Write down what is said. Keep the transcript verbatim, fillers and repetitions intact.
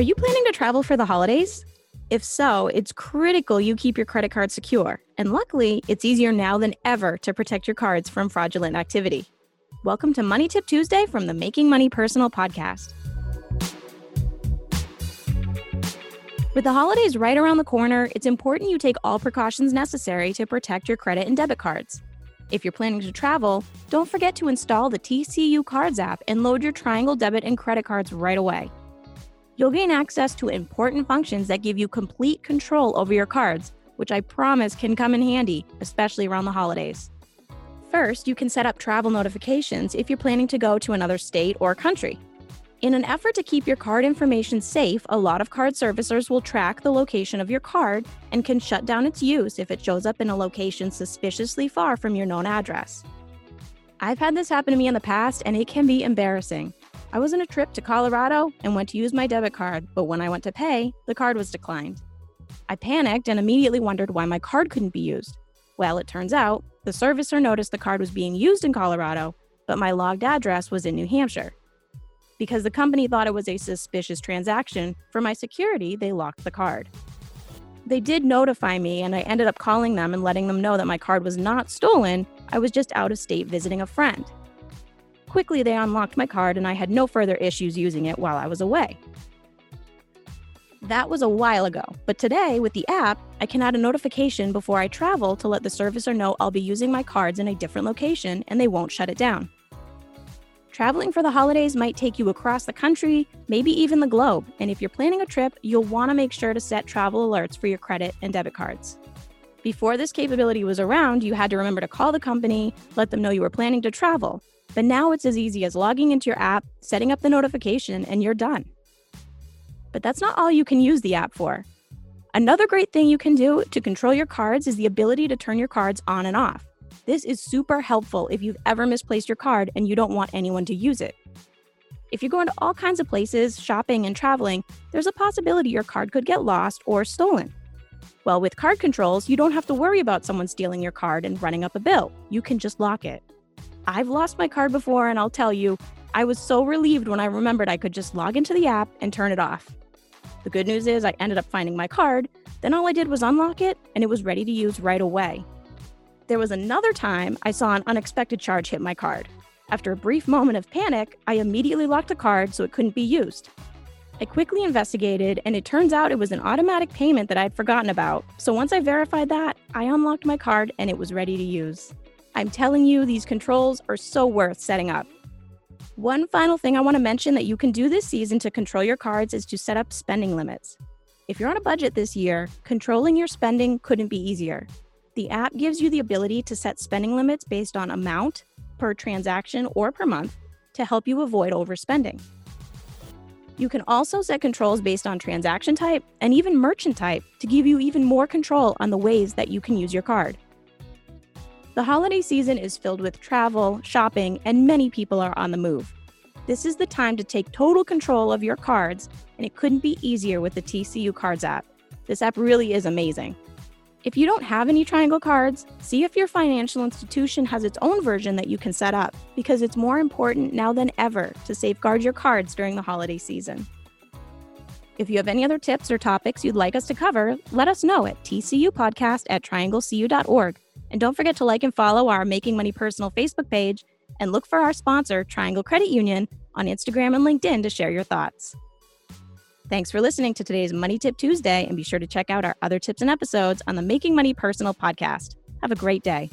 Are you planning to travel for the holidays? If so, it's critical you keep your credit card secure. And luckily, it's easier now than ever to protect your cards from fraudulent activity. Welcome to Money Tip Tuesday from the Making Money Personal podcast. With the holidays right around the corner, it's important you take all precautions necessary to protect your credit and debit cards. If you're planning to travel, don't forget to install the T C U Cards app and load your Triangle debit and credit cards right away. You'll gain access to important functions that give you complete control over your cards, which I promise can come in handy, especially around the holidays. First, you can set up travel notifications if you're planning to go to another state or country. In an effort to keep your card information safe, a lot of card servicers will track the location of your card and can shut down its use if it shows up in a location suspiciously far from your known address. I've had this happen to me in the past, and it can be embarrassing. I was on a trip to Colorado and went to use my debit card, but when I went to pay, the card was declined. I panicked and immediately wondered why my card couldn't be used. Well, it turns out the servicer noticed the card was being used in Colorado, but my logged address was in New Hampshire. Because the company thought it was a suspicious transaction, for my security, they locked the card. They did notify me, and I ended up calling them and letting them know that my card was not stolen. I was just out of state visiting a friend. Quickly, they unlocked my card, and I had no further issues using it while I was away. That was a while ago, but today, with the app, I can add a notification before I travel to let the servicer know I'll be using my cards in a different location, and they won't shut it down. Traveling for the holidays might take you across the country, maybe even the globe, and if you're planning a trip, you'll want to make sure to set travel alerts for your credit and debit cards. Before this capability was around, you had to remember to call the company, let them know you were planning to travel. But now it's as easy as logging into your app, setting up the notification, and you're done. But that's not all you can use the app for. Another great thing you can do to control your cards is the ability to turn your cards on and off. This is super helpful if you've ever misplaced your card and you don't want anyone to use it. If you're going to all kinds of places, shopping and traveling, there's a possibility your card could get lost or stolen. Well, with card controls, you don't have to worry about someone stealing your card and running up a bill. You can just lock it. I've lost my card before, and I'll tell you, I was so relieved when I remembered I could just log into the app and turn it off. The good news is I ended up finding my card, then all I did was unlock it, and it was ready to use right away. There was another time I saw an unexpected charge hit my card. After a brief moment of panic, I immediately locked the card so it couldn't be used. I quickly investigated, and it turns out it was an automatic payment that I had forgotten about, so once I verified that, I unlocked my card and it was ready to use. I'm telling you, these controls are so worth setting up. One final thing I want to mention that you can do this season to control your cards is to set up spending limits. If you're on a budget this year, controlling your spending couldn't be easier. The app gives you the ability to set spending limits based on amount, per transaction, or per month to help you avoid overspending. You can also set controls based on transaction type and even merchant type to give you even more control on the ways that you can use your card. The holiday season is filled with travel, shopping, and many people are on the move. This is the time to take total control of your cards, and it couldn't be easier with the T C U Cards app. This app really is amazing. If you don't have any Triangle cards, see if your financial institution has its own version that you can set up, because it's more important now than ever to safeguard your cards during the holiday season. If you have any other tips or topics you'd like us to cover, let us know at T C U podcast at triangle c u dot org. And don't forget to like and follow our Making Money Personal Facebook page, and look for our sponsor, Triangle Credit Union, on Instagram and LinkedIn to share your thoughts. Thanks for listening to today's Money Tip Tuesday, and be sure to check out our other tips and episodes on the Making Money Personal podcast. Have a great day.